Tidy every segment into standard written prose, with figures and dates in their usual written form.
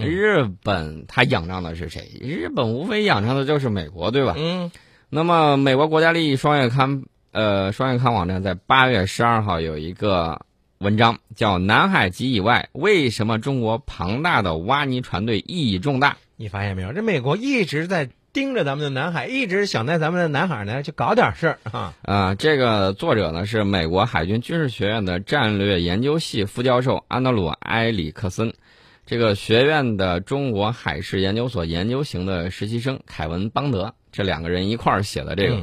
日本它仰仗的是谁？日本无非仰仗的就是美国，对吧？那么美国国家利益双月刊网站在8月12号有一个文章叫《南海及以外为什么中国庞大的挖泥船队意义重大》。你发现没有，这美国一直在盯着咱们的南海，一直想在咱们的南海呢去搞点事儿啊！这个作者呢是美国海军军事学院的战略研究系副教授安德鲁·埃里克森，这个学院的中国海事研究所研究型的实习生凯文·邦德，这两个人一块儿写的这个。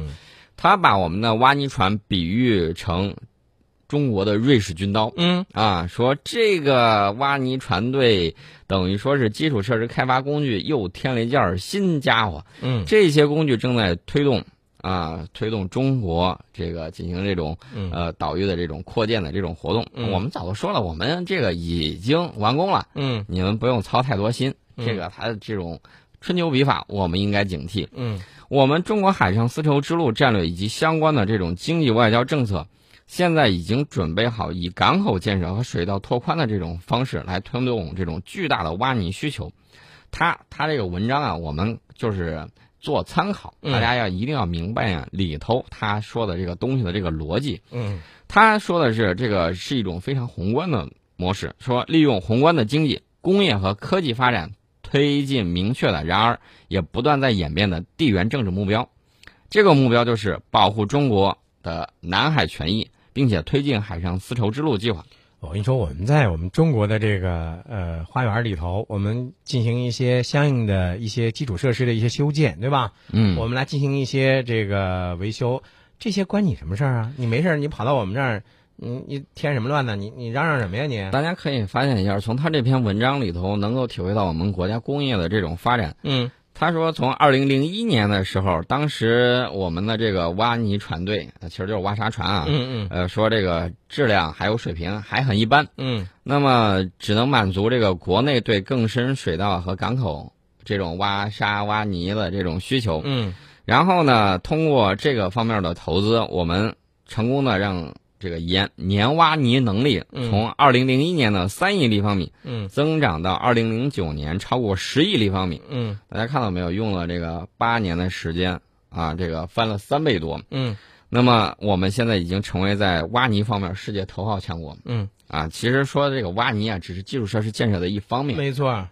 他把我们的挖泥船比喻成中国的瑞士军刀，说这个挖泥船队等于说是基础设施开发工具又添了一件新家伙，这些工具正在推动中国这个进行这种岛屿的这种扩建的这种活动。我们早就说了，我们这个已经完工了，你们不用操太多心。这个他的这种春秋笔法，我们应该警惕。我们中国海上丝绸之路战略以及相关的这种经济外交政策，现在已经准备好以港口建设和水道拓宽的这种方式来推动这种巨大的挖泥需求。他这个文章啊，我们就是做参考，大家一定要明白呀，里头他说的这个东西的这个逻辑。他说的是这个是一种非常宏观的模式，说利用宏观的经济、工业和科技发展推进明确的，然而也不断在演变的地缘政治目标。这个目标就是保护中国的南海权益，并且推进海上丝绸之路计划。我跟你说，我们在我们中国的这个花园里头，我们进行一些相应的一些基础设施的一些修建，对吧？我们来进行一些这个维修，这些关你什么事儿啊？你没事你跑到我们这儿，你添什么乱呢？你嚷嚷什么呀你？大家可以发现一下，从他这篇文章里头能够体会到我们国家工业的这种发展。他说，从2001年的时候，当时我们的这个挖泥船队，其实就是挖沙船啊，说这个质量还有水平还很一般，那么只能满足这个国内对更深水道和港口这种挖沙挖泥的这种需求，然后呢，通过这个方面的投资，我们成功的让这个年挖泥能力从2001年的3亿立方米，增长到2009年超过10亿立方米。大家看到没有？用了这个8年的时间啊，这个翻了3倍多。那么我们现在已经成为在挖泥方面世界头号强国。其实说这个挖泥啊，只是基础设施建设的一方面。没错。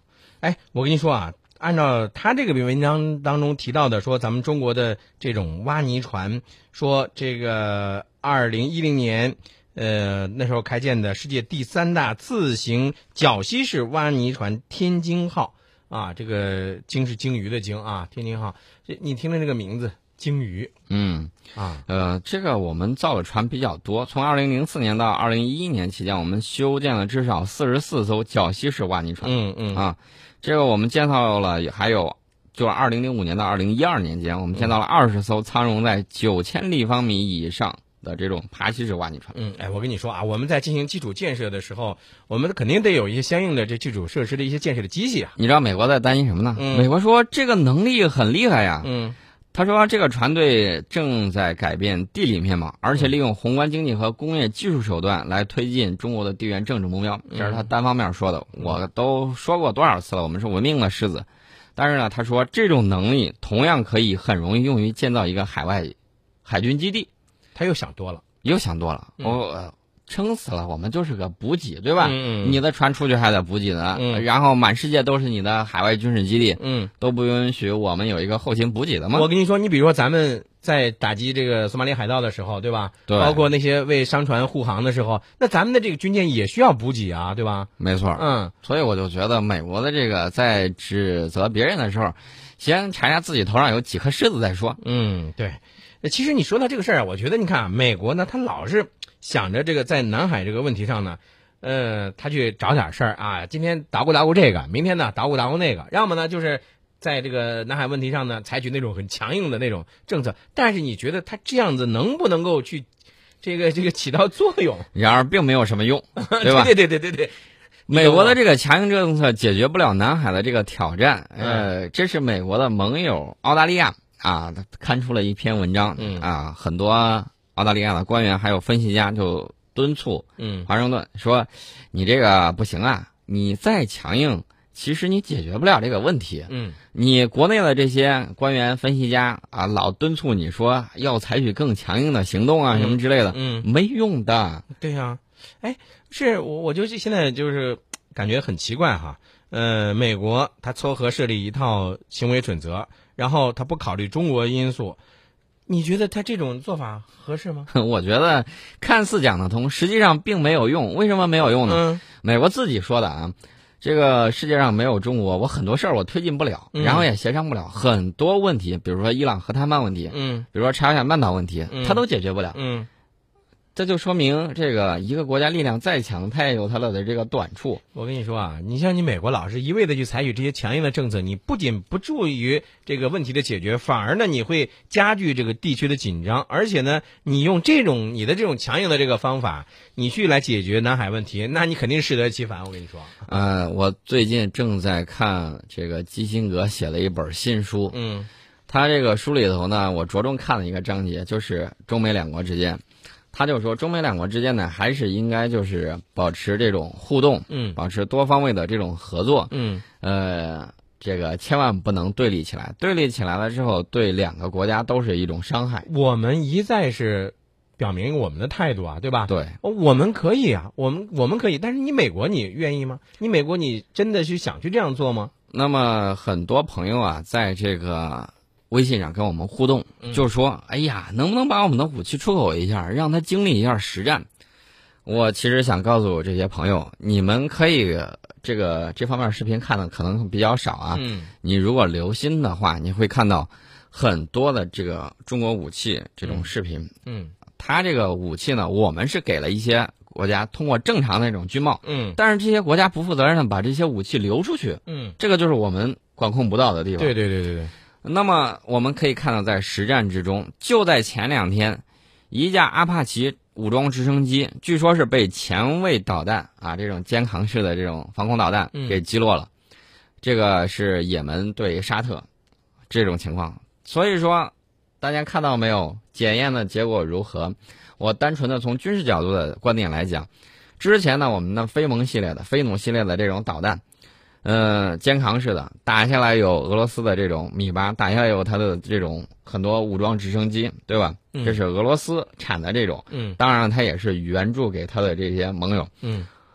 我跟你说啊，按照他这个文章当中提到的，说咱们中国的这种挖泥船，说这个2010年，那时候开建的世界第3大自行绞吸式挖泥船天鲸号啊，这个鲸是鲸鱼的鲸啊，天鲸号，你听着这个名字，鲸鱼，这个我们造的船比较多，从2004年到2011年期间，我们修建了至少44艘绞吸式挖泥船，这个我们建造了，还有就是2005年到2012年间，我们建造了20艘仓容在9000立方米以上的这种爬吸式挖泥船。我跟你说啊，我们在进行基础建设的时候，我们肯定得有一些相应的这基础设施的一些建设的机器啊。你知道美国在担心什么呢？美国说这个能力很厉害呀。他说这个船队正在改变地理面貌，而且利用宏观经济和工业技术手段来推进中国的地缘政治目标。这是他单方面说的，我都说过多少次了，我们是文明的狮子。但是呢，他说这种能力同样可以很容易用于建造一个海外海军基地。他又想多了，撑死了，我们就是个补给，对吧？你的船出去还得补给呢，然后满世界都是你的海外军事基地，都不允许我们有一个后勤补给的吗？我跟你说，你比如说咱们在打击这个索马里海盗的时候，对吧？对，包括那些为商船护航的时候，那咱们的这个军舰也需要补给啊，对吧？没错，所以我就觉得美国的这个在指责别人的时候，先查查自己头上有几颗虱子再说。对。其实你说到这个事儿啊，我觉得你看啊，美国呢，他老是想着这个在南海这个问题上呢，他去找点事儿啊，今天捣鼓捣鼓这个，明天呢捣鼓捣鼓那个，要么呢就是在这个南海问题上呢采取那种很强硬的那种政策。但是你觉得他这样子能不能够去这个起到作用？然而并没有什么用，对吧？对。美国的这个强硬政策解决不了南海的这个挑战。这是美国的盟友澳大利亚啊，刊出了一篇文章，很多澳大利亚的官员还有分析家就敦促华盛顿说，你这个不行啊，你再强硬，其实你解决不了这个问题。你国内的这些官员分析家啊，老敦促你说要采取更强硬的行动啊，什么之类的，没用的。对呀、啊，哎，是我就现在就是感觉很奇怪哈。美国他撮合设立一套行为准则，然后他不考虑中国因素。你觉得他这种做法合适吗？我觉得看似讲得通，实际上并没有用。为什么没有用呢？美国自己说的啊，这个世界上没有中国，我很多事儿我推进不了，然后也协商不了很多问题，比如说伊朗核谈判问题，比如说朝鲜半岛问题，他都解决不了。这就说明这个一个国家力量再强，它也有它的这个短处。我跟你说啊，你像你美国老是一味的去采取这些强硬的政策，你不仅不助于这个问题的解决，反而呢你会加剧这个地区的紧张，而且呢你用这种你的这种强硬的这个方法，你去来解决南海问题，那你肯定适得其反。我跟你说，我最近正在看这个基辛格写了一本新书，他这个书里头呢，我着重看了一个章节，就是中美两国之间。他就说，中美两国之间呢，还是应该就是保持这种互动，保持多方位的这种合作，这个千万不能对立起来，对立起来了之后，对两个国家都是一种伤害。我们一再是表明我们的态度啊，对吧？对，我们可以啊，我们可以，但是你美国你愿意吗？你美国你真的去想去这样做吗？那么很多朋友啊，在这个微信上跟我们互动，就说哎呀，能不能把我们的武器出口一下，让他经历一下实战。我其实想告诉这些朋友，你们可以这方面视频看的可能比较少啊，你如果留心的话，你会看到很多的这个中国武器这种视频。他这个武器呢，我们是给了一些国家通过正常的那种军贸，但是这些国家不负责任的把这些武器流出去，这个就是我们管控不到的地方。对。那么我们可以看到，在实战之中，就在前两天，一架阿帕奇武装直升机，据说是被前卫导弹啊，这种肩扛式的这种防空导弹给击落了。这个是也门对沙特这种情况。所以说，大家看到没有？检验的结果如何？我单纯的从军事角度的观点来讲，之前呢，我们的飞弩系列的这种导弹。肩扛式的打下来有俄罗斯的这种Mi-8，打下来有它的这种很多武装直升机，对吧？这是俄罗斯产的这种，当然它也是援助给它的这些盟友。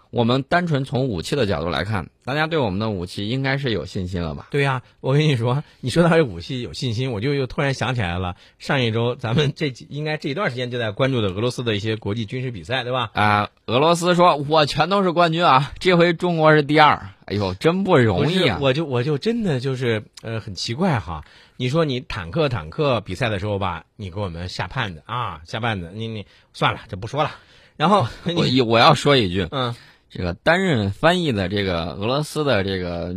我们单纯从武器的角度来看，大家对我们的武器应该是有信心了吧？对呀，我跟你说，你说到这武器有信心，我就又突然想起来了，上一周咱们应该这一段时间就在关注的俄罗斯的一些国际军事比赛，对吧？俄罗斯说我全都是冠军啊，这回中国是第二，哎呦，真不容易啊！我就真的就是很奇怪哈，你说你坦克比赛的时候吧，你给我们下绊子，你算了，这不说了。然后我要说一句，这个担任翻译的这个俄罗斯的这个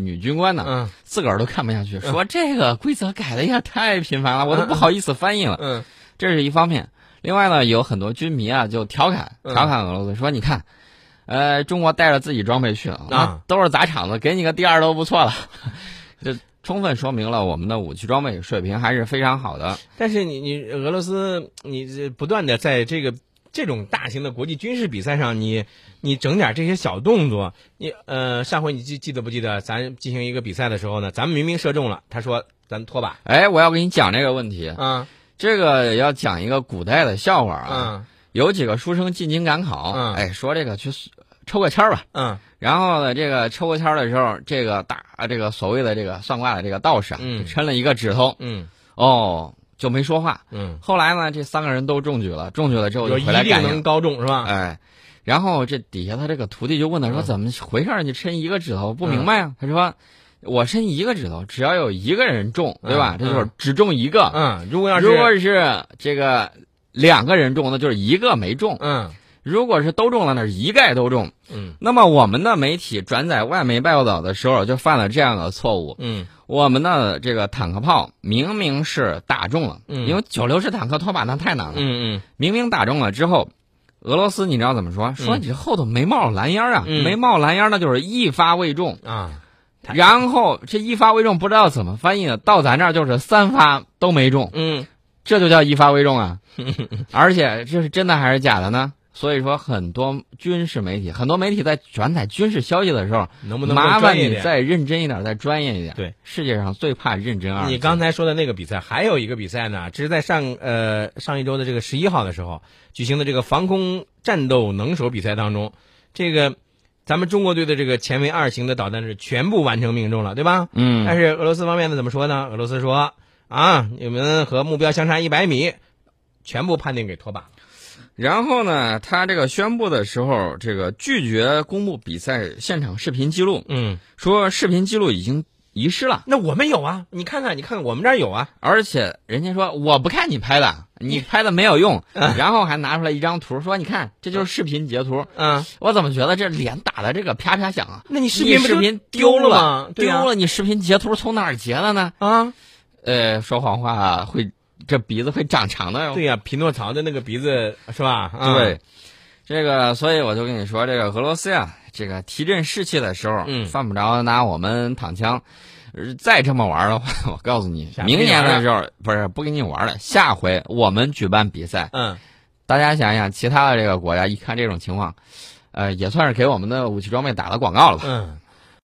女军官呢，自个儿都看不下去，说这个规则改的也太频繁了，我都不好意思翻译了。这是一方面。另外呢，有很多军迷啊就调侃俄罗斯，说你看，中国带着自己装备去了，都是砸场子，给你个第二都不错了。这充分说明了我们的武器装备水平还是非常好的。但是你俄罗斯，你不断的在这种大型的国际军事比赛上，你整点这些小动作，上回你记得不记得咱进行一个比赛的时候呢，咱们明明射中了，他说咱拖把。哎，我要给你讲这个问题这个要讲一个古代的笑话啊。有几个书生进京赶考，哎，说这个去抽个签吧，然后呢，这个抽个签的时候，这个这个所谓的这个算卦的这个道士啊，抻了一个指头，就没说话。后来呢，这三个人都中举了之后就回来感应，一定能高中是吧？哎，然后这底下他这个徒弟就问他说：“怎么回事？你抻一个指头，不明白啊？”他说：“我抻一个指头，只要有一个人中，对吧？这就是只中一个。如果是这个两个人中，那就是一个没中。如果是都中了，那是一概都中。那么我们的媒体转载外媒报道的时候，就犯了这样的错误。我们的这个坦克炮明明是打中了，因为96式坦克拖把那太难了。明明打中了之后，俄罗斯你知道怎么说？说你后头没冒蓝烟啊，没冒蓝烟那就是一发未中啊。然后这一发未中不知道怎么翻译的，到咱这儿就是三发都没中。这就叫一发未中啊！而且这是真的还是假的呢？所以说很多军事媒体，很多媒体在转载军事消息的时候，能麻烦你再认真一点，再专业一点。对，世界上最怕认真二字。你刚才说的那个比赛，还有一个比赛呢，这是在上一周的这个11号的时候举行的这个防空战斗能手比赛当中，这个咱们中国队的这个前卫2型的导弹是全部完成命中了，对吧？嗯。但是俄罗斯方面呢怎么说呢？俄罗斯说啊，你们和目标相差100米，全部判定给脱靶。然后呢，他这个宣布的时候，这个拒绝公布比赛现场视频记录，说视频记录已经遗失了。那我们有啊，你看看我们这儿有啊。而且人家说我不看你拍的，你拍的没有用。然后还拿出来一张图说，你看这就是视频截图。我怎么觉得这脸打的这个啪啪响啊？那你视频丢了吗？对啊，丢了，你视频截图从哪儿截的呢？说谎话会。这鼻子会长长的哟。对呀，匹诺曹的那个鼻子是吧？对，这个，所以我就跟你说，这个俄罗斯呀，这个提振士气的时候，犯不着拿我们躺枪。再这么玩的话，我告诉你，明年的时候不跟你玩了。下回我们举办比赛，大家想一想，其他的这个国家一看这种情况，也算是给我们的武器装备打了广告了吧？